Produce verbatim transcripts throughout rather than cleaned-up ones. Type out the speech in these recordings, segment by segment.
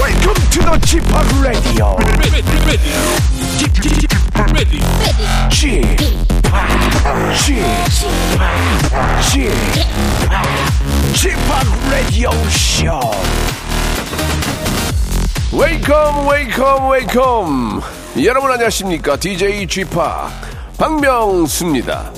Welcome to the G Park Radio. G Park, G Park, G Park Radio Show. Welcome, welcome, welcome. 여러분 안녕하십니까? 디제이 G Park 박명수입니다.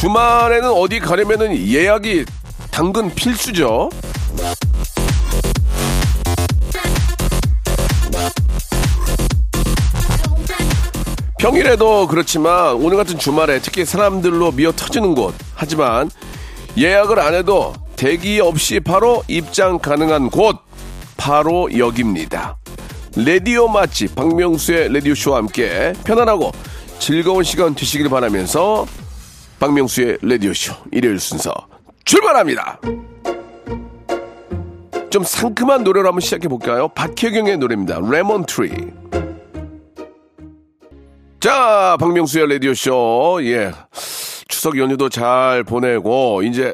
주말에는 어디 가려면은 예약이 당근 필수죠. 평일에도 그렇지만 오늘 같은 주말에 특히 사람들로 미어 터지는 곳. 하지만 예약을 안 해도 대기 없이 바로 입장 가능한 곳. 바로 여기입니다. 라디오 맛집 박명수의 라디오쇼와 함께 편안하고 즐거운 시간 되시길 바라면서 박명수의 라디오쇼 일요일 순서 출발합니다. 좀 상큼한 노래로 한번 시작해볼까요? 박혜경의 노래입니다. 레몬 트리. 자, 박명수의 라디오쇼. 예, 추석 연휴도 잘 보내고 이제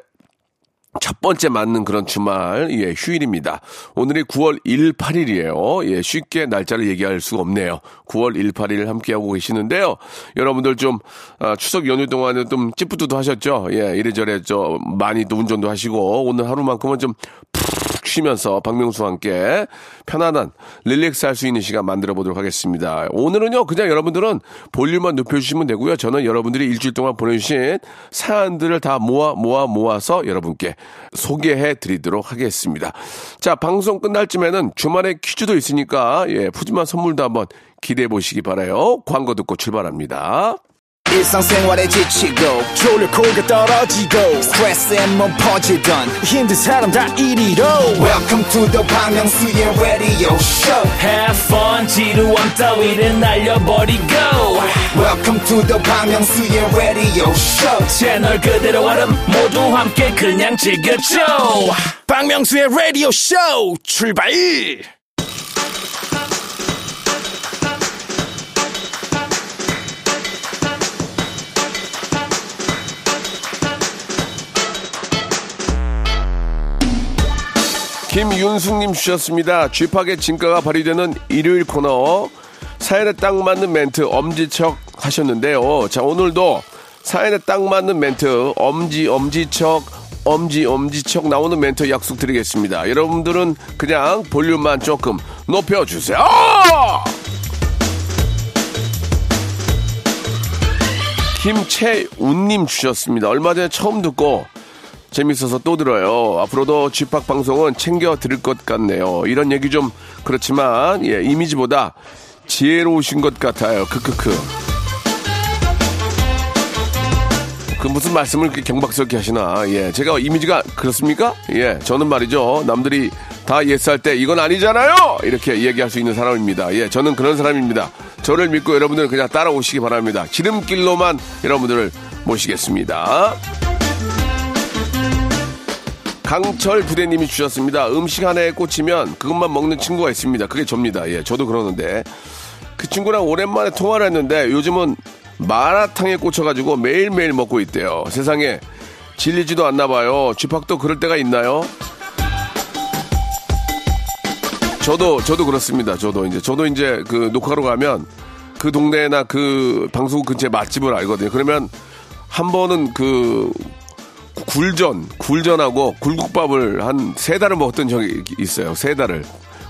첫 번째 맞는 그런 주말, 예, 휴일입니다. 오늘이 구월 십팔일이에요. 예, 쉽게 날짜를 얘기할 수가 없네요. 구월 십팔일 함께하고 계시는데요. 여러분들 좀, 아, 추석 연휴 동안에 좀 찌뿌드도 하셨죠? 예, 이래저래 저, 많이 또 운전도 하시고, 오늘 하루만큼은 좀 푹 쉬면서 박명수와 함께 편안한 릴렉스 할 수 있는 시간 만들어 보도록 하겠습니다. 오늘은요, 그냥 여러분들은 볼륨만 높여주시면 되고요. 저는 여러분들이 일주일 동안 보내주신 사안들을 다 모아, 모아, 모아서 여러분께 소개해 드리도록 하겠습니다. 자, 방송 끝날 쯤에는 주말에 퀴즈도 있으니까, 예, 푸짐한 선물도 한번 기대해 보시기 바라요. 광고 듣고 출발합니다. 일상생활에 지치고, 졸려 코가 떨어지고, 스트레스에 몸 퍼지던, 힘든 사람 다 이리로. Welcome to the 박명수의 radio show. Have fun, 지루함 따위를 날려버리고. Welcome to the 박명수의 radio show. 채널 그대로 와름 모두 함께 그냥 즐겨줘. 박명수의 radio show 출발! 김윤숙님 주셨습니다. 쥐팍의 진가가 발휘되는 일요일 코너 사연에 딱 맞는 멘트 엄지척 하셨는데요. 자, 오늘도 사연에 딱 맞는 멘트 엄지 엄지척 엄지 엄지척 나오는 멘트 약속드리겠습니다. 여러분들은 그냥 볼륨만 조금 높여주세요. 김채운님 주셨습니다. 얼마 전에 처음 듣고 재밌어서 또 들어요. 앞으로도 집합 방송은 챙겨 드릴 것 같네요. 이런 얘기 좀 그렇지만, 예, 이미지보다 지혜로우신 것 같아요. 크크크. 그 무슨 말씀을 이렇게 경박스럽게 하시나? 예, 제가 이미지가 그렇습니까? 예, 저는 말이죠. 남들이 다 예스할 때 이건 아니잖아요. 이렇게 얘기할 수 있는 사람입니다. 예, 저는 그런 사람입니다. 저를 믿고 여러분들 그냥 따라오시기 바랍니다. 지름길로만 여러분들을 모시겠습니다. 강철 부대님이 주셨습니다. 음식 하나에 꽂히면 그것만 먹는 친구가 있습니다. 그게 접니다. 예, 저도 그러는데 그 친구랑 오랜만에 통화를 했는데 요즘은 마라탕에 꽂혀가지고 매일매일 먹고 있대요. 세상에 질리지도 않나 봐요. 쥐팍도 그럴 때가 있나요? 저도 저도 그렇습니다. 저도 이제 저도 이제 그 녹화로 가면 그 동네나 그 방송국 근처에 맛집을 알거든요. 그러면 한 번은 그 굴전, 굴전하고 굴국밥을 한 세 달을 먹었던 적이 있어요. 세 달을.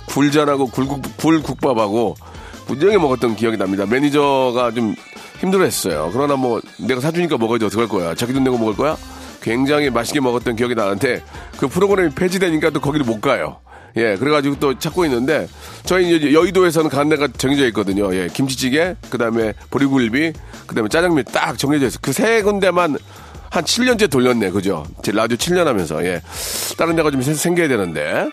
굴전하고 굴국, 굴국밥하고 굉장히 먹었던 기억이 납니다. 매니저가 좀 힘들어했어요. 그러나 뭐 내가 사주니까 먹어야지 어떡할 거야. 자기 돈 내고 먹을 거야? 굉장히 맛있게 먹었던 기억이 나는데 그 프로그램이 폐지되니까 또 거기를 못 가요. 예, 그래가지고 또 찾고 있는데 저희 여의도에서는 가는 데가 정해져 있거든요. 예, 김치찌개, 그 다음에 보리굴비, 그 다음에 짜장면 딱 정해져 있어요. 그 세 군데만 한 칠 년째 돌렸네, 그죠? 제 라디오 칠 년 하면서, 예. 다른 데가 좀 생겨야 되는데.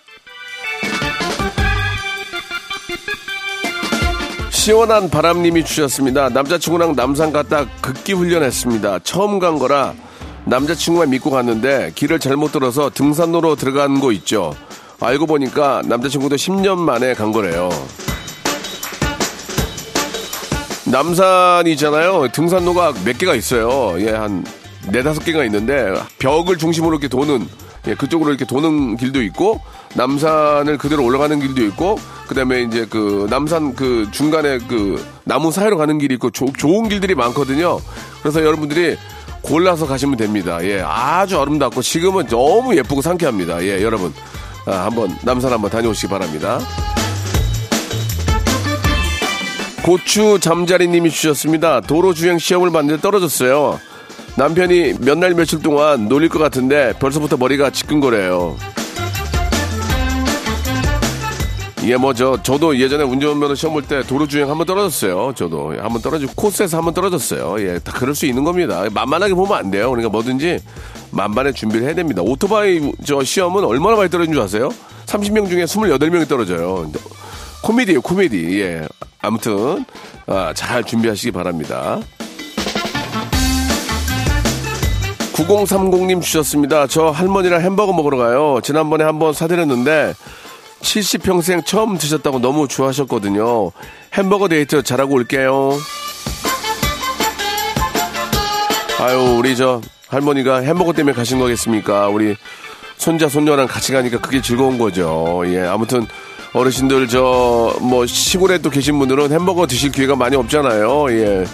시원한 바람님이 주셨습니다. 남자친구랑 남산 갔다 극기 훈련했습니다. 처음 간 거라 남자친구만 믿고 갔는데 길을 잘못 들어서 등산로로 들어간 거 있죠. 알고 보니까 남자친구도 십 년 만에 간 거래요. 남산이잖아요. 등산로가 몇 개가 있어요. 예, 한 네다섯 개가 있는데 벽을 중심으로 이렇게 도는, 예, 그쪽으로 이렇게 도는 길도 있고 남산을 그대로 올라가는 길도 있고 그다음에 이제 그 남산 그 중간에 그 나무 사이로 가는 길이 있고 조, 좋은 길들이 많거든요. 그래서 여러분들이 골라서 가시면 됩니다. 예, 아주 아름답고 지금은 너무 예쁘고 상쾌합니다. 예, 여러분 아, 한번 남산 한번 다녀오시기 바랍니다. 고추 잠자리님이 주셨습니다. 도로 주행 시험을 봤는데 떨어졌어요. 남편이 몇 날 며칠 동안 놀릴 것 같은데 벌써부터 머리가 지끈거려요. 예, 뭐 저 저도 예전에 운전면허 시험 볼 때 도로 주행 한번 떨어졌어요. 저도 한번 떨어지고 코스에서 한번 떨어졌어요. 예, 다 그럴 수 있는 겁니다. 만만하게 보면 안 돼요. 그러니까 뭐든지 만반의 준비를 해야 됩니다. 오토바이 저 시험은 얼마나 많이 떨어진 줄 아세요? 삼십 명 중에 이십팔 명이 떨어져요. 코미디예요, 코미디. 예, 아무튼 아, 잘 준비하시기 바랍니다. 구공삼공 님 주셨습니다. 저 할머니랑 햄버거 먹으러 가요. 지난번에 한번 사드렸는데 칠십 평생 처음 드셨다고 너무 좋아하셨거든요. 햄버거 데이트 잘하고 올게요. 아유, 우리 저 할머니가 햄버거 때문에 가신 거겠습니까? 우리 손자, 손녀랑 같이 가니까 그게 즐거운 거죠. 예, 아무튼 어르신들 저 뭐 시골에 또 계신 분들은 햄버거 드실 기회가 많이 없잖아요. 예.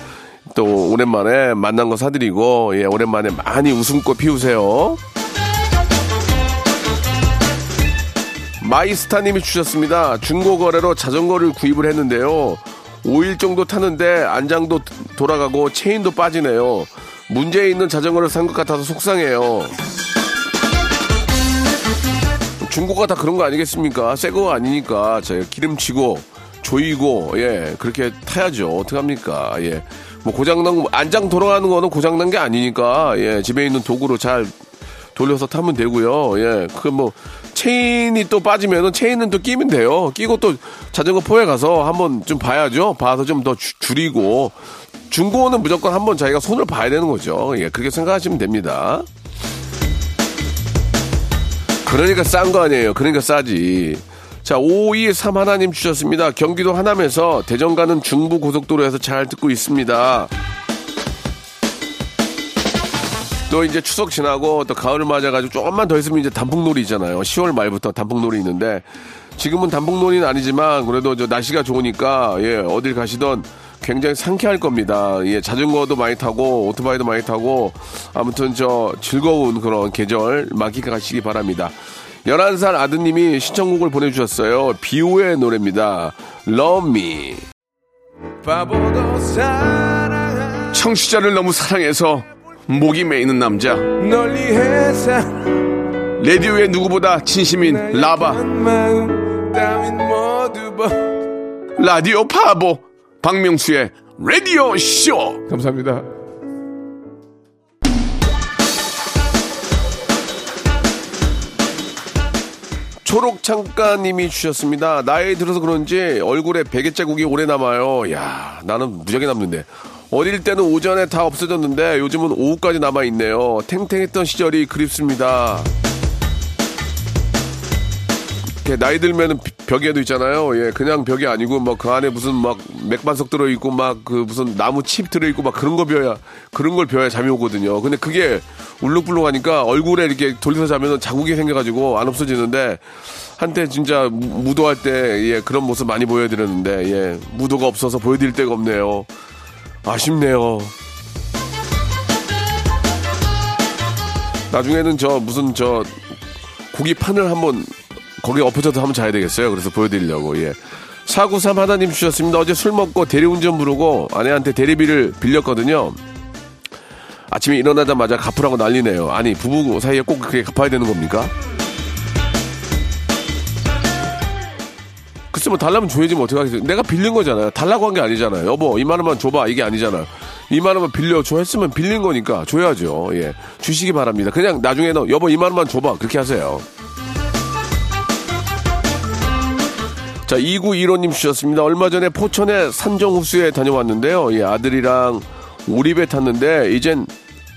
또 오랜만에 만난 거 사드리고, 예, 오랜만에 많이 웃음꽃 피우세요. 마이스타님이 주셨습니다. 중고거래로 자전거를 구입을 했는데요. 오 일 정도 타는데 안장도 돌아가고 체인도 빠지네요. 문제 있는 자전거를 산 것 같아서 속상해요. 중고가 다 그런 거 아니겠습니까? 새 거 아니니까 저 기름치고 조이고, 예, 그렇게 타야죠. 어떡합니까? 예. 뭐 고장난 안장 돌아가는 거는 고장난 게 아니니까, 예, 집에 있는 도구로 잘 돌려서 타면 되고요. 예, 그 뭐 체인이 또 빠지면은 체인은 또 끼면 돼요. 끼고 또 자전거 포에 가서 한번 좀 봐야죠. 봐서 좀 더 줄이고, 중고는 무조건 한번 자기가 손을 봐야 되는 거죠. 예, 그렇게 생각하시면 됩니다. 그러니까 싼 거 아니에요. 그러니까 싸지. 자, 오이삼 하나님 주셨습니다. 경기도 하남에서 대전 가는 중부 고속도로에서 잘 듣고 있습니다. 또 이제 추석 지나고 또 가을 맞아가지고 조금만 더 있으면 이제 단풍놀이 있잖아요. 시월 말부터 단풍놀이 있는데 지금은 단풍놀이는 아니지만 그래도 저 날씨가 좋으니까, 예, 어딜 가시던 굉장히 상쾌할 겁니다. 예, 자전거도 많이 타고 오토바이도 많이 타고 아무튼 저 즐거운 그런 계절 만끽하시기 바랍니다. 열한 살 아드님이 신청곡을 보내주셨어요. 비오의 노래입니다. Love Me. 청취자를 너무 사랑해서 목이 메이는 남자, 라디오에 누구보다 진심인 라바, 라디오 파보 박명수의 라디오 쇼. 감사합니다. 초록창가님이 주셨습니다. 나이 들어서 그런지 얼굴에 베개 자국이 오래 남아요. 야, 나는 무지하게 남는데. 어릴 때는 오전에 다 없어졌는데 요즘은 오후까지 남아있네요. 탱탱했던 시절이 그립습니다. 이렇게 나이 들면은 벽에도 있잖아요. 예, 그냥 벽이 아니고 막 그 안에 무슨 막 맥반석 들어있고 막 그 무슨 나무 칩 들어있고 막 그런 거 벼야, 그런 걸 벼야 잠이 오거든요. 근데 그게 울룩불룩하니까 얼굴에 이렇게 돌려서 자면은 자국이 생겨가지고 안 없어지는데 한때 진짜 무도할 때, 예, 그런 모습 많이 보여드렸는데, 예, 무도가 없어서 보여드릴 데가 없네요. 아쉽네요. 나중에는 저 무슨 저 고기 판을 한번 거기 엎어져도 한번 자야 되겠어요. 그래서 보여드리려고. 예. 사구삼 하나님 주셨습니다. 어제 술 먹고 대리운전 부르고 아내한테 대리비를 빌렸거든요. 아침에 일어나자마자 갚으라고 난리네요. 아니, 부부 사이에 꼭 그렇게 갚아야 되는 겁니까? 글쎄, 뭐 달라면 줘야지 뭐 어떻게 하겠어요. 내가 빌린 거잖아요. 달라고 한 게 아니잖아요. 여보, 이만 원만 줘봐. 이게 아니잖아요. 이만 원만 빌려줘 했으면 빌린 거니까 줘야죠. 예, 주시기 바랍니다. 그냥 나중에는 여보 이만 원만 줘봐. 그렇게 하세요. 자, 이구일오 님 주셨습니다. 얼마 전에 포천에 산정호수에 다녀왔는데요. 예, 아들이랑 오리배 탔는데 이젠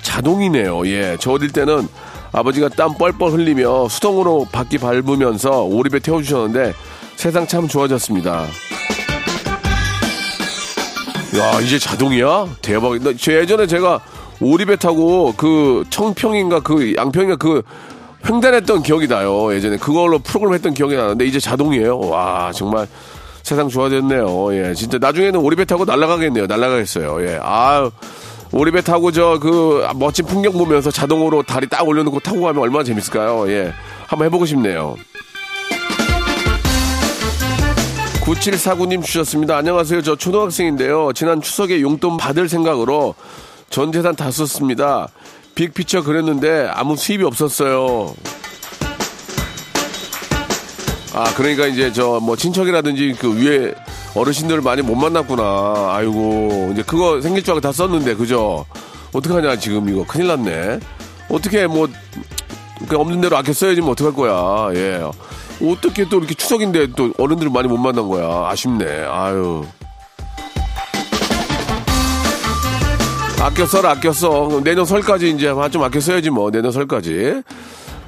자동이네요. 예, 저 어릴 때는 아버지가 땀 뻘뻘 흘리며 수동으로 바퀴 밟으면서 오리배 태워주셨는데 세상 참 좋아졌습니다. 야, 이제 자동이야? 대박. 나 예전에 제가 오리배 타고 그 청평인가 그 양평인가 그 횡단했던 기억이 나요. 예전에 그걸로 프로그램 했던 기억이 나는데 이제 자동이에요. 와, 정말 세상 좋아졌네요. 예, 진짜 나중에는 오리배 타고 날아가겠네요. 날아가겠어요. 예, 아 오리배 타고 저 그 멋진 풍경 보면서 자동으로 다리 딱 올려놓고 타고 가면 얼마나 재밌을까요? 예, 한번 해보고 싶네요. 구칠사구 님 주셨습니다. 안녕하세요. 저 초등학생인데요. 지난 추석에 용돈 받을 생각으로 전 재산 다 썼습니다. 빅피처 그랬는데 아무 수입이 없었어요. 아, 그러니까 이제 저 뭐 친척이라든지 그 위에 어르신들을 많이 못 만났구나. 아이고, 이제 그거 생길 줄 알고 다 썼는데, 그죠? 어떡하냐, 지금 이거. 큰일 났네. 어떻게 뭐, 그냥 없는 대로 아껴 써야지 뭐 어떡할 거야. 예. 어떻게 또 이렇게 추석인데 또 어른들을 많이 못 만난 거야. 아쉽네. 아유. 아껴 써라, 아껴 써. 내년 설까지 이제 좀 아껴 써야지 뭐. 내년 설까지.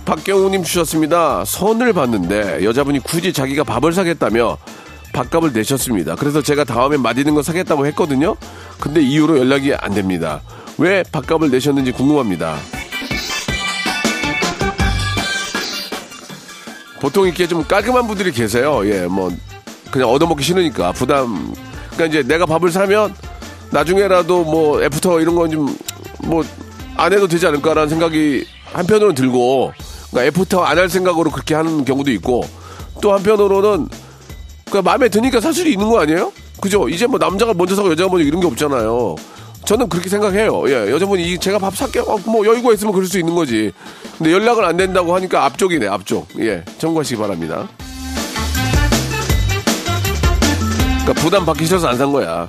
박경우님 주셨습니다. 선을 봤는데 여자분이 굳이 자기가 밥을 사겠다며 밥값을 내셨습니다. 그래서 제가 다음에 맛있는 거 사겠다고 했거든요. 근데 이후로 연락이 안 됩니다. 왜 밥값을 내셨는지 궁금합니다. 보통 이렇게 좀 깔끔한 분들이 계세요. 예, 뭐 그냥 얻어먹기 싫으니까 부담. 그러니까 이제 내가 밥을 사면 나중에라도 뭐 애프터 이런 건 좀 뭐 안 해도 되지 않을까라는 생각이 한편으로는 들고, 그러니까 애프터 안 할 생각으로 그렇게 하는 경우도 있고, 또 한편으로는 그러니까 마음에 드니까 살 수도 있는 거 아니에요? 그죠? 이제 뭐 남자가 먼저 사고 여자가 먼저 이런 게 없잖아요. 저는 그렇게 생각해요. 예, 여자분이 이 제가 밥 살게 어, 뭐 여유가 있으면 그럴 수 있는 거지. 근데 연락을 안 된다고 하니까 앞쪽이네, 앞쪽. 예, 참고하시기 바랍니다. 그러니까 부담 받기 싫어서 안 산 거야.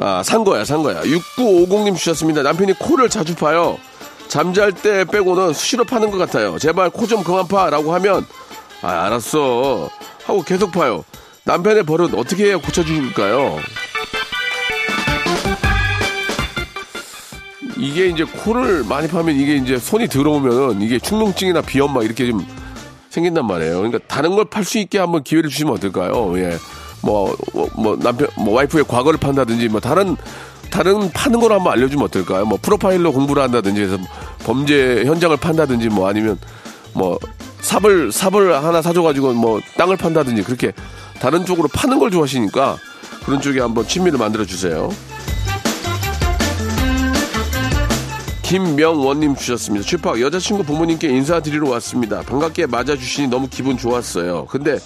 아, 산 거야, 산 거야. 육구오공 님 주셨습니다. 남편이 코를 자주 파요. 잠잘 때 빼고는 수시로 파는 것 같아요. 제발 코 좀 그만 파라고 하면 아, 알았어 하고 계속 파요. 남편의 버릇 어떻게 해야 고쳐줄까요? 이게 이제 코를 많이 파면 이게 이제 손이 들어오면은 이게 축농증이나 비염 막 이렇게 좀 생긴단 말이에요. 그러니까 다른 걸 팔 수 있게 한번 기회를 주시면 어떨까요? 예, 뭐, 뭐 남편, 뭐 와이프의 과거를 판다든지 뭐 다른 다른 파는 걸 한번 알려주면 어떨까요? 뭐 프로파일러 공부를 한다든지 해서 범죄 현장을 판다든지 뭐 아니면 뭐 삽을 삽을 하나 사줘가지고 뭐 땅을 판다든지 그렇게 다른 쪽으로 파는 걸 좋아하시니까 그런 쪽에 한번 취미를 만들어 주세요. 김명원님 주셨습니다. 출팍 여자친구 부모님께 인사드리러 왔습니다. 반갑게 맞아주시니 너무 기분 좋았어요. 근데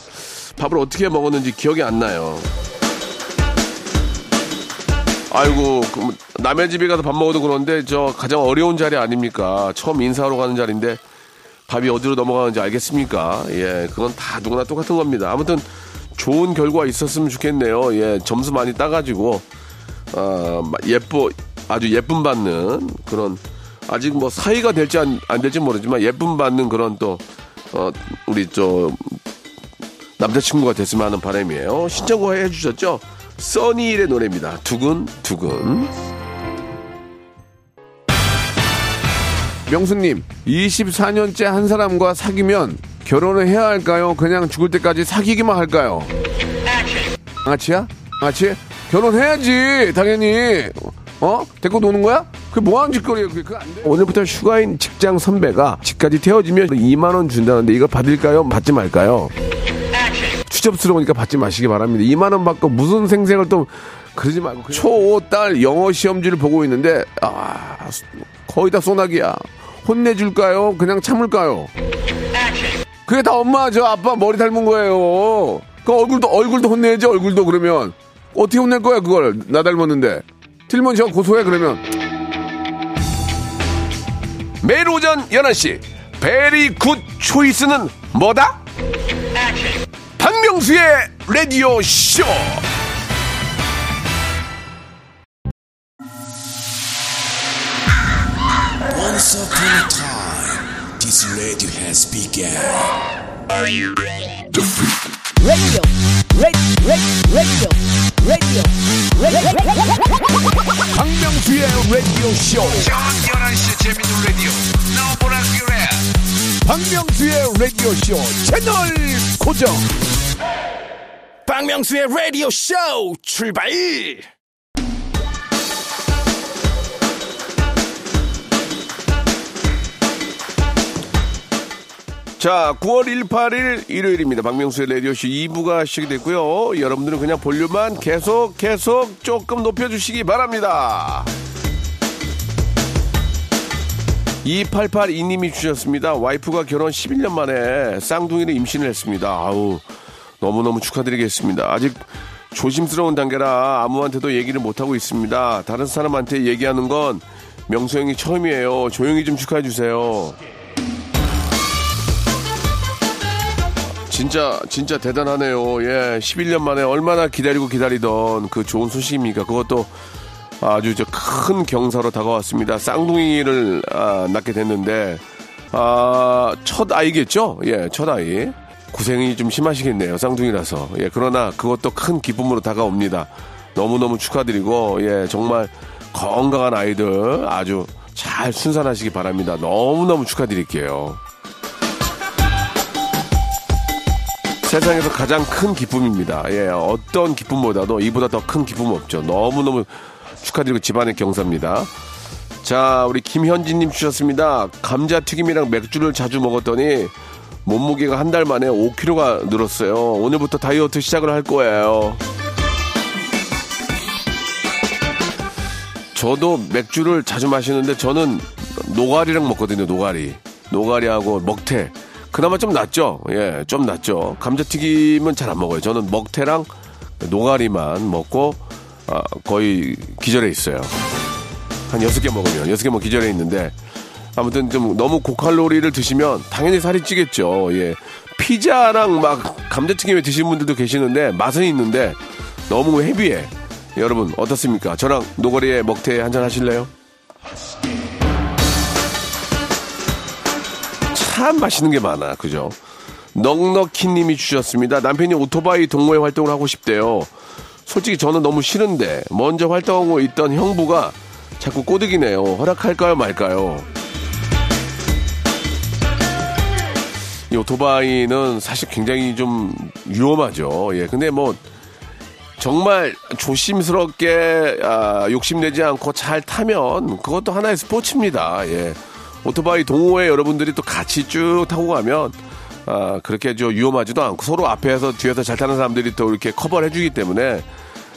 밥을 어떻게 먹었는지 기억이 안 나요. 아이고, 남의 집에 가서 밥 먹어도 그런데 저 가장 어려운 자리 아닙니까? 처음 인사하러 가는 자리인데 밥이 어디로 넘어가는지 알겠습니까? 예, 그건 다 누구나 똑같은 겁니다. 아무튼 좋은 결과 있었으면 좋겠네요. 예, 점수 많이 따가지고 어, 예뻐 아주 예쁨 받는 그런 아직 뭐 사이가 될지 안, 안 될지 모르지만 예쁨 받는 그런 또 어, 우리 저 남자친구가 됐으면 하는 바람이에요. 신청곡 해주셨죠? 써니힐의 노래입니다. 두근두근. 명수님, 이십사 년째 한 사람과 사귀면 결혼을 해야 할까요? 그냥 죽을 때까지 사귀기만 할까요? 아치야? 아치? 결혼해야지 당연히. 어? 데리고 노는 거야? 그게 뭐하는 짓거리야? 그게 그거 안 돼. 오늘부터 휴가인 직장 선배가 집까지 태워주면 이만 원 준다는데 이거 받을까요? 받지 말까요? 추접스러우니까 받지 마시기 바랍니다. 이만 원 받고 무슨 생생을 또 그러지 말고. 초오 딸 영어 시험지를 보고 있는데 아 거의 다 소나기야. 혼내줄까요? 그냥 참을까요? 그게 다 엄마 저 아빠 머리 닮은 거예요. 그 얼굴도 얼굴도 혼내야지. 얼굴도 그러면 어떻게 혼낼 거야 그걸. 나 닮았는데. 틀면 저 고소해 그러면. 매일 오전 열한 시 베리 굿 초이스는 뭐다? 박명수의 라디오 쇼. Once upon a time, this radio has begun. Are you ready? The freak. Radio, radio, radio, radio, radio. 박명수의 라디오 쇼. 저녁 열한 시 재밌는 라디오. No more affair. 박명수의 라디오쇼 채널 고정. 박명수의 라디오쇼 출발. 자, 구월 일팔일 일요일입니다. 박명수의 라디오쇼 이 부가 시작됐고요. 여러분들은 그냥 볼륨만 계속 계속 조금 높여주시기 바랍니다. 이팔팔이 님이 주셨습니다. 와이프가 결혼 십일 년 만에 쌍둥이를 임신을 했습니다. 아우, 너무너무 축하드리겠습니다. 아직 조심스러운 단계라 아무한테도 얘기를 못하고 있습니다. 다른 사람한테 얘기하는 건 명수 형이 처음이에요. 조용히 좀 축하해주세요. 진짜 진짜 대단하네요. 예, 십일 년 만에 얼마나 기다리고 기다리던 그 좋은 소식입니까? 그것도 아주 저 큰 경사로 다가왔습니다. 쌍둥이를 아, 낳게 됐는데 아, 첫 아이겠죠? 예, 첫 아이. 고생이 좀 심하시겠네요. 쌍둥이라서. 예, 그러나 그것도 큰 기쁨으로 다가옵니다. 너무너무 축하드리고 예, 정말 건강한 아이들 아주 잘 순산하시기 바랍니다. 너무너무 축하드릴게요. 세상에서 가장 큰 기쁨입니다. 예, 어떤 기쁨보다도 이보다 더 큰 기쁨 없죠. 너무너무 축하드리고 집안의 경사입니다. 자, 우리 김현진님 주셨습니다. 감자튀김이랑 맥주를 자주 먹었더니 몸무게가 한 달 만에 오 킬로그램가 늘었어요. 오늘부터 다이어트 시작을 할 거예요. 저도 맥주를 자주 마시는데 저는 노가리랑 먹거든요. 노가리. 노가리하고 먹태. 그나마 좀 낫죠. 예, 좀 낫죠. 감자튀김은 잘 안 먹어요. 저는 먹태랑 노가리만 먹고 아, 거의 기절해 있어요. 한 여섯 개 먹으면, 여섯 개 먹으면 기절해 있는데 아무튼 좀 너무 고칼로리를 드시면 당연히 살이 찌겠죠. 예. 피자랑 막 감자튀김에 드시는 분들도 계시는데 맛은 있는데 너무 헤비해. 여러분 어떻습니까? 저랑 노가리에 먹태 한잔 하실래요? 참 맛있는 게 많아. 그죠? 넉넉히 님이 주셨습니다. 남편이 오토바이 동호회 활동을 하고 싶대요. 솔직히 저는 너무 싫은데 먼저 활동하고 있던 형부가 자꾸 꼬드기네요. 허락할까요 말까요? 이 오토바이는 사실 굉장히 좀 위험하죠. 예, 근데 뭐 정말 조심스럽게 아, 욕심내지 않고 잘 타면 그것도 하나의 스포츠입니다. 예, 오토바이 동호회 여러분들이 또 같이 쭉 타고 가면 아, 그렇게 저 위험하지도 않고 서로 앞에서 뒤에서 잘 타는 사람들이 또 이렇게 커버를 해주기 때문에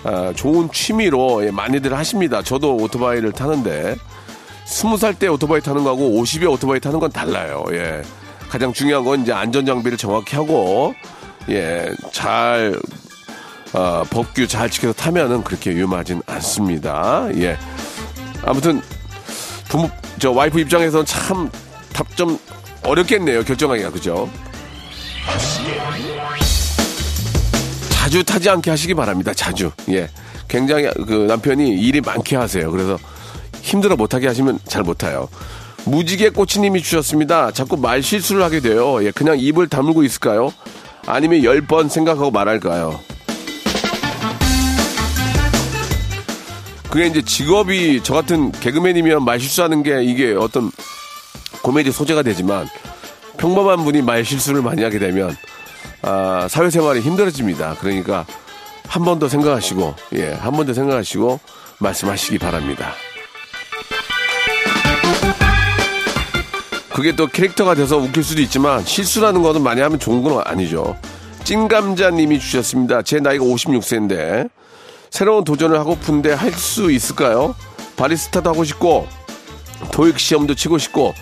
아, 좋은 취미로 예, 많이들 하십니다. 저도 오토바이를 타는데 스무 살 때 오토바이 타는 거하고 오십에 오토바이 타는 건 달라요. 예, 가장 중요한 건 이제 안전장비를 정확히 하고 예, 잘 어, 법규 잘 지켜서 타면은 그렇게 위험하진 않습니다. 예, 아무튼 부모 저 와이프 입장에서는 참 답 좀 어렵겠네요. 결정하기가. 그죠? 자주 타지 않게 하시기 바랍니다. 자주. 예, 굉장히 그 남편이 일이 많게 하세요. 그래서 힘들어 못하게 하시면 잘 못타요. 무지개 꼬치님이 주셨습니다. 자꾸 말실수를 하게 돼요. 예, 그냥 입을 다물고 있을까요? 아니면 열 번 생각하고 말할까요? 그게 이제 직업이 저 같은 개그맨이면 말실수하는 게 이게 어떤 고메디 소재가 되지만 평범한 분이 말실수를 많이 하게 되면 아, 사회생활이 힘들어집니다. 그러니까 한 번 더 생각하시고 예, 한 번 더 생각하시고 말씀하시기 바랍니다. 그게 또 캐릭터가 돼서 웃길 수도 있지만 실수라는 거는 많이 하면 좋은 건 아니죠. 찐감자님이 주셨습니다. 제 나이가 오십육 세인데 새로운 도전을 하고픈데 할 수 있을까요? 바리스타도 하고 싶고 도익 시험도 치고 싶고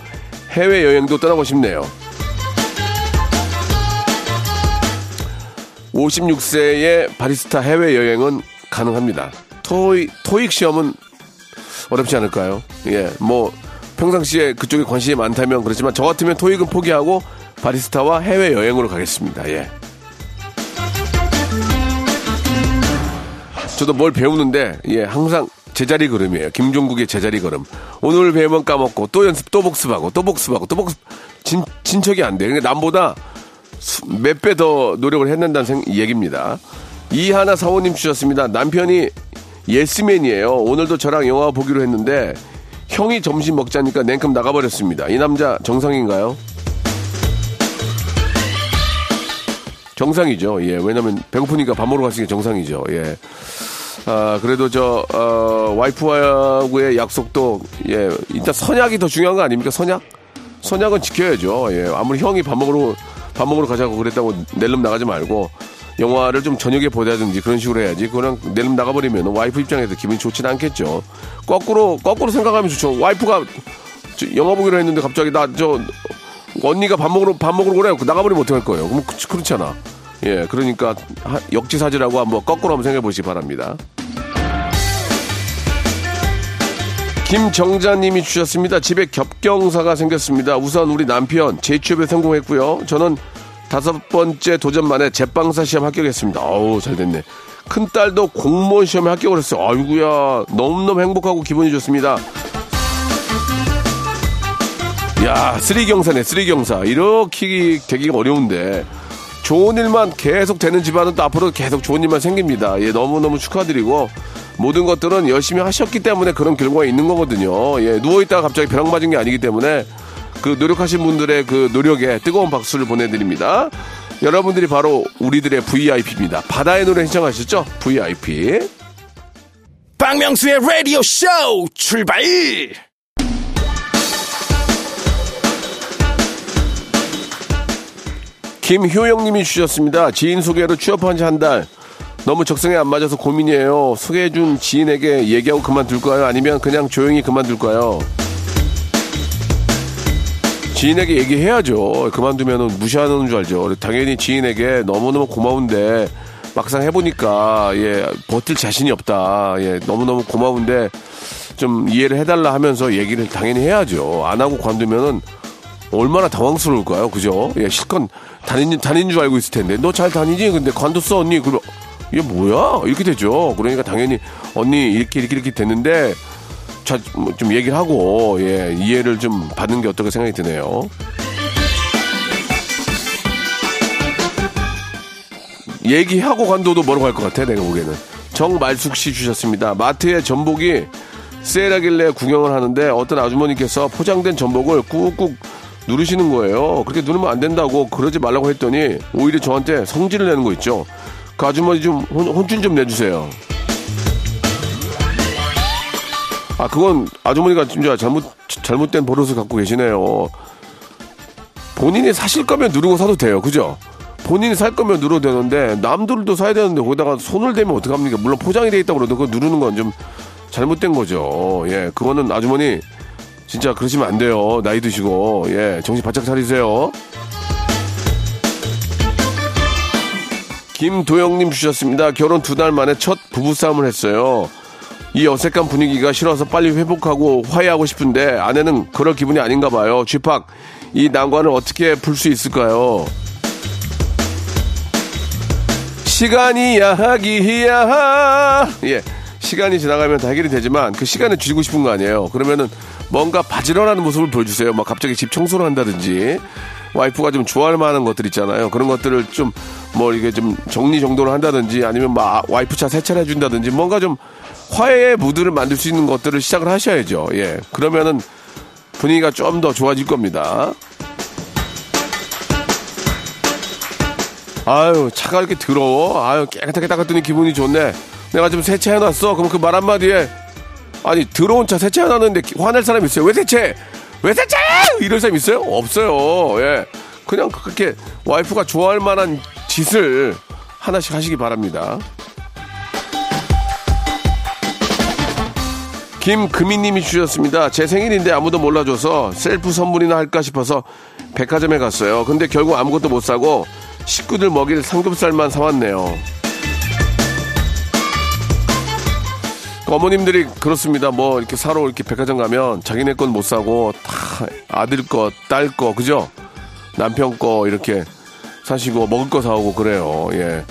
해외여행도 떠나고 싶네요. 오십육 세의 바리스타 해외여행은 가능합니다. 토익, 토익 시험은 어렵지 않을까요? 예, 뭐 평상시에 그쪽에 관심이 많다면 그렇지만 저 같으면 토익은 포기하고 바리스타와 해외여행으로 가겠습니다. 예. 저도 뭘 배우는데 예, 항상 제자리 걸음이에요. 김종국의 제자리 걸음. 오늘 배우면 까먹고 또 연습 또 복습하고 또 복습하고 또 복습. 진, 진척이 안 돼요. 그러니까 남보다 몇 배 더 노력을 했는다는 생, 얘기입니다. 이하나 사원님 주셨습니다. 남편이 예스맨이에요. 오늘도 저랑 영화 보기로 했는데 형이 점심 먹자니까 냉큼 나가버렸습니다. 이 남자 정상인가요? 정상이죠. 예, 왜냐면 배고프니까 밥 먹으러 가시는 게 정상이죠. 예, 아 그래도 저 어, 와이프하고의 약속도 예 일단 선약이 더 중요한 거 아닙니까? 선약, 선약은 지켜야죠. 예, 아무리 형이 밥 먹으러 밥 먹으러 가자고 그랬다고 낼름 나가지 말고 영화를 좀 저녁에 보다든지 그런 식으로 해야지. 그냥 낼름 나가버리면 와이프 입장에서 기분이 좋지는 않겠죠. 거꾸로 거꾸로 생각하면 좋죠. 와이프가 영화 보기로 했는데 갑자기 나 저 언니가 밥 먹으러 밥 먹으러 오래 나가버리면 어떡할 거예요? 그럼 그, 그렇잖아. 예, 그러니까 역지사지라고 한번 거꾸로 한번 생각해 보시기 바랍니다. 김정자님이 주셨습니다. 집에 겹경사가 생겼습니다. 우선 우리 남편 재취업에 성공했고요. 저는 다섯 번째 도전 만에 제빵사 시험 합격했습니다. 어우, 잘 됐네. 큰딸도 공무원 시험에 합격을 했어요. 아이고야, 너무너무 행복하고 기분이 좋습니다. 야, 쓰리경사네, 쓰리경사. 이렇게 되기가 어려운데 좋은 일만 계속 되는 집안은 또 앞으로 계속 좋은 일만 생깁니다. 예, 너무너무 축하드리고 모든 것들은 열심히 하셨기 때문에 그런 결과가 있는 거거든요. 예, 누워있다가 갑자기 벼락 맞은 게 아니기 때문에 그 노력하신 분들의 그 노력에 뜨거운 박수를 보내드립니다. 여러분들이 바로 우리들의 브이아이피입니다. 바다의 노래 신청하셨죠? 브이아이피. 박명수의 라디오 쇼 출발! 김효영님이 주셨습니다. 지인 소개로 취업한 지 한 달. 너무 적성에 안 맞아서 고민이에요. 소개해준 지인에게 얘기하고 그만둘까요? 아니면 그냥 조용히 그만둘까요? 지인에게 얘기해야죠. 그만두면 무시하는 줄 알죠. 당연히 지인에게 너무너무 고마운데 막상 해보니까 예, 버틸 자신이 없다. 예, 너무너무 고마운데 좀 이해를 해달라 하면서 얘기를 당연히 해야죠. 안 하고 관두면은 얼마나 당황스러울까요? 그죠? 예, 실컷 다닌, 다닌 줄 알고 있을 텐데. 너 잘 다니지? 근데 관뒀어, 언니. 그럼, 이게 뭐야? 이렇게 되죠. 그러니까 당연히, 언니, 이렇게, 이렇게, 이렇게 됐는데, 자, 뭐 좀 얘기를 하고, 예, 이해를 좀 받는 게 어떨까 생각이 드네요. 얘기하고 관둬도 뭐라고 할 것 같아, 내가 보기에는. 정말숙 씨 주셨습니다. 마트에 전복이 세일하길래 구경을 하는데, 어떤 아주머니께서 포장된 전복을 꾹꾹 누르시는 거예요. 그렇게 누르면 안 된다고 그러지 말라고 했더니 오히려 저한테 성질을 내는 거 있죠. 그 아주머니 좀 혼쭐 좀 내주세요. 아, 그건 아주머니가 진짜 잘못, 잘못된 버릇을 갖고 계시네요. 본인이 사실 거면 누르고 사도 돼요. 그죠? 본인이 살 거면 누르도 되는데 남들도 사야 되는데 거기다가 손을 대면 어떡합니까? 물론 포장이 돼 있다고 그래도 그거 누르는 건 좀 잘못된 거죠. 예, 그거는 아주머니 진짜 그러시면 안 돼요. 나이 드시고. 예, 정신 바짝 차리세요. 김도영님 주셨습니다. 결혼 두 달 만에 첫 부부싸움을 했어요. 이 어색한 분위기가 싫어서 빨리 회복하고 화해하고 싶은데 아내는 그럴 기분이 아닌가 봐요. 쥐팍, 이 난관을 어떻게 풀 수 있을까요? 시간이 야기야. 예, 시간이 지나가면 다 해결이 되지만 그 시간을 줄이고 싶은 거 아니에요. 그러면은 뭔가 바지런하는 모습을 보여주세요. 막 갑자기 집 청소를 한다든지 와이프가 좀 좋아할 만한 것들 있잖아요. 그런 것들을 좀 뭐 이게 좀 정리정돈을 한다든지 아니면 막 와이프 차 세차를 해준다든지 뭔가 좀 화해의 무드를 만들 수 있는 것들을 시작을 하셔야죠. 예, 그러면은 분위기가 좀 더 좋아질 겁니다. 아유, 차가 이렇게 더러워. 아유, 깨끗하게 닦았더니 기분이 좋네. 내가 좀 세차해놨어. 그럼 그 말 한마디에 아니, 더러운 차 세차해놨는데 화낼 사람이 있어요? 왜 세차해? 왜 세차해? 이럴 사람이 있어요? 없어요. 예, 그냥 그렇게 와이프가 좋아할 만한 짓을 하나씩 하시기 바랍니다. 김금희님이 주셨습니다. 제 생일인데 아무도 몰라줘서 셀프 선물이나 할까 싶어서 백화점에 갔어요. 근데 결국 아무것도 못 사고 식구들 먹일 삼겹살만 사왔네요. 어머님들이 그렇습니다. 뭐 이렇게 사러 이렇게 백화점 가면 자기네 건 못 사고 다 아들 거, 딸 거, 그죠? 남편 거 이렇게 사시고 먹을 거 사오고 그래요. 예.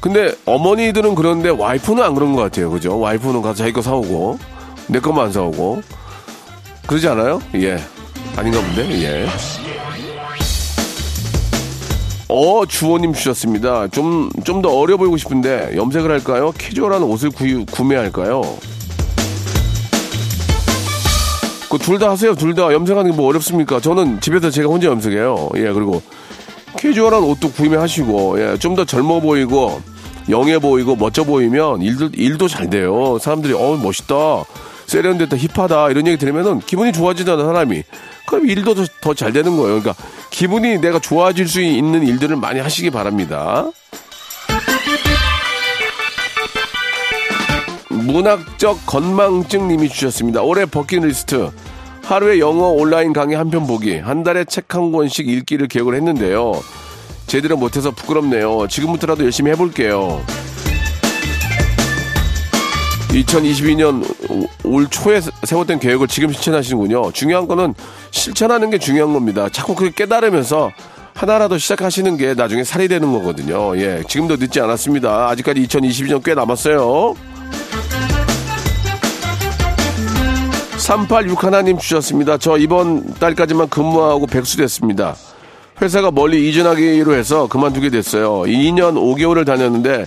근데 어머니들은 그런데 와이프는 안 그런 것 같아요. 그죠? 와이프는 가서 자기 거 사오고 내 것만 안 사오고 그러지 않아요? 예. 아닌가 본데? 예. 어, 주호님 주셨습니다. 좀, 좀 더 어려 보이고 싶은데 염색을 할까요? 캐주얼한 옷을 구, 구매할까요? 그 둘 다 하세요. 둘 다 염색하는 게 뭐 어렵습니까? 저는 집에서 제가 혼자 염색해요. 예, 그리고 캐주얼한 옷도 구매하시고, 예, 좀 더 젊어 보이고 영해 보이고 멋져 보이면 일도 일도 잘 돼요. 사람들이 어 멋있다, 세련됐다, 힙하다 이런 얘기 들으면은 기분이 좋아지잖아, 사람이. 그럼 일도 더 잘 되는 거예요. 그러니까 기분이 내가 좋아질 수 있는 일들을 많이 하시기 바랍니다. 문학적 건망증님이 주셨습니다. 올해 버킷리스트. 하루에 영어 온라인 강의 한 편 보기, 한 달에 책 한 권씩 읽기를 계획을 했는데요. 제대로 못해서 부끄럽네요. 지금부터라도 열심히 해볼게요. 이천이십이 년 올 초에 세웠던 계획을 지금 실천하시는군요. 중요한 거는 실천하는 게 중요한 겁니다. 자꾸 그게 깨달으면서 하나라도 시작하시는 게 나중에 살이 되는 거거든요. 예, 지금도 늦지 않았습니다. 아직까지 이천이십이 년 꽤 남았어요. 삼팔육 하나님 주셨습니다. 저 이번 달까지만 근무하고 백수 됐습니다. 회사가 멀리 이전하기로 해서 그만두게 됐어요. 이 년 오 개월을 다녔는데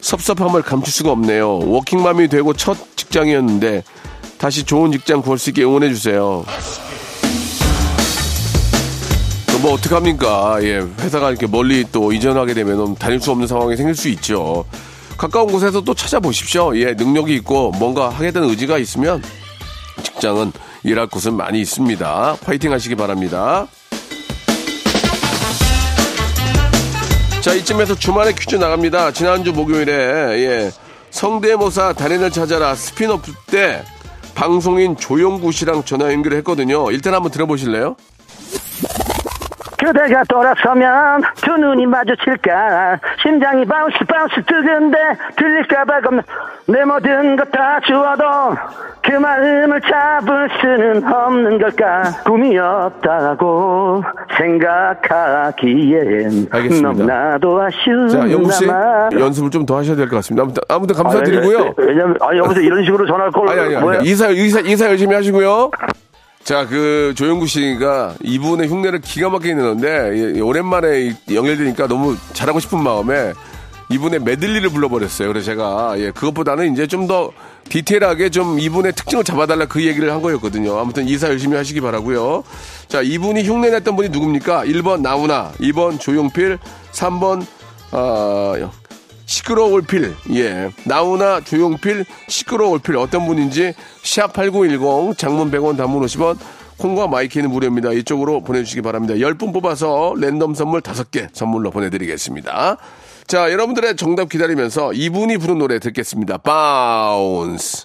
섭섭함을 감출 수가 없네요. 워킹맘이 되고 첫 직장이었는데 다시 좋은 직장 구할 수 있게 응원해 주세요. 뭐 어떡합니까? 예, 회사가 이렇게 멀리 또 이전하게 되면 다닐 수 없는 상황이 생길 수 있죠. 가까운 곳에서 또 찾아보십시오. 예, 능력이 있고 뭔가 하겠다는 의지가 있으면 직장은 일할 곳은 많이 있습니다. 화이팅 하시기 바랍니다. 자, 이쯤에서 주말에 퀴즈 나갑니다. 지난주 목요일에 예, 성대모사 달인을 찾아라 스피노프 때 방송인 조용구 씨랑 전화 연결을 했거든요. 일단 한번 들어보실래요? 그대가 돌아서면 두 눈이 마주칠까, 심장이 바운스 바운스 뜨는데 들릴까봐 겁나. 내 모든 것 다 주워도 그 마음을 잡을 수는 없는 걸까. 꿈이 없다고 생각하기엔 알겠습니다. 너무나도 아쉬운. 자, 영국 씨 연습을 좀 더 하셔야 될 것 같습니다. 아무튼, 아무튼 감사드리고요. 왜냐면 아, 여기서 이런 식으로 전화할 걸. 아니, 아니, 아니. 이사, 이사, 이사 열심히 하시고요. 자, 그 조영구 씨가 이분의 흉내를 기가 막히게 내는데 예, 오랜만에 연결되니까 너무 잘하고 싶은 마음에 이분의 메들리를 불러버렸어요. 그래서 제가 예, 그것보다는 이제 좀 더 디테일하게 좀 이분의 특징을 잡아달라 그 얘기를 한 거였거든요. 아무튼 이사 열심히 하시기 바라고요. 자, 이분이 흉내냈던 분이 누굽니까? 일 번 나훈아, 이 번 조용필, 삼 번 어, 시끄러울 필. 예, 나훈아, 조용필, 시끄러울 필 어떤 분인지 샵 팔구일공 장문 백 원 단문 오십 원 콩과 마이키는 무료입니다. 이쪽으로 보내주시기 바랍니다. 십 분 뽑아서 랜덤 선물 다섯 개 선물로 보내드리겠습니다. 자, 여러분들의 정답 기다리면서 이분이 부른 노래 듣겠습니다. 바운스.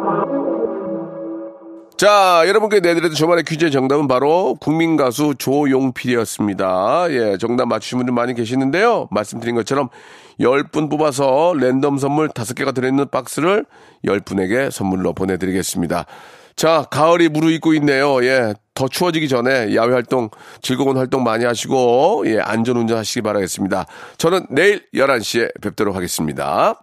자, 여러분께 내드려도 저만의 퀴즈의 정답은 바로 국민가수 조용필이었습니다. 예, 정답 맞추신 분들 많이 계시는데요. 말씀드린 것처럼 열 분 뽑아서 랜덤 선물 다섯 개가 들어있는 박스를 열 분에게 선물로 보내드리겠습니다. 자, 가을이 무르익고 있네요. 예, 더 추워지기 전에 야외 활동, 즐거운 활동 많이 하시고, 예, 안전 운전하시기 바라겠습니다. 저는 내일 열한 시에 뵙도록 하겠습니다.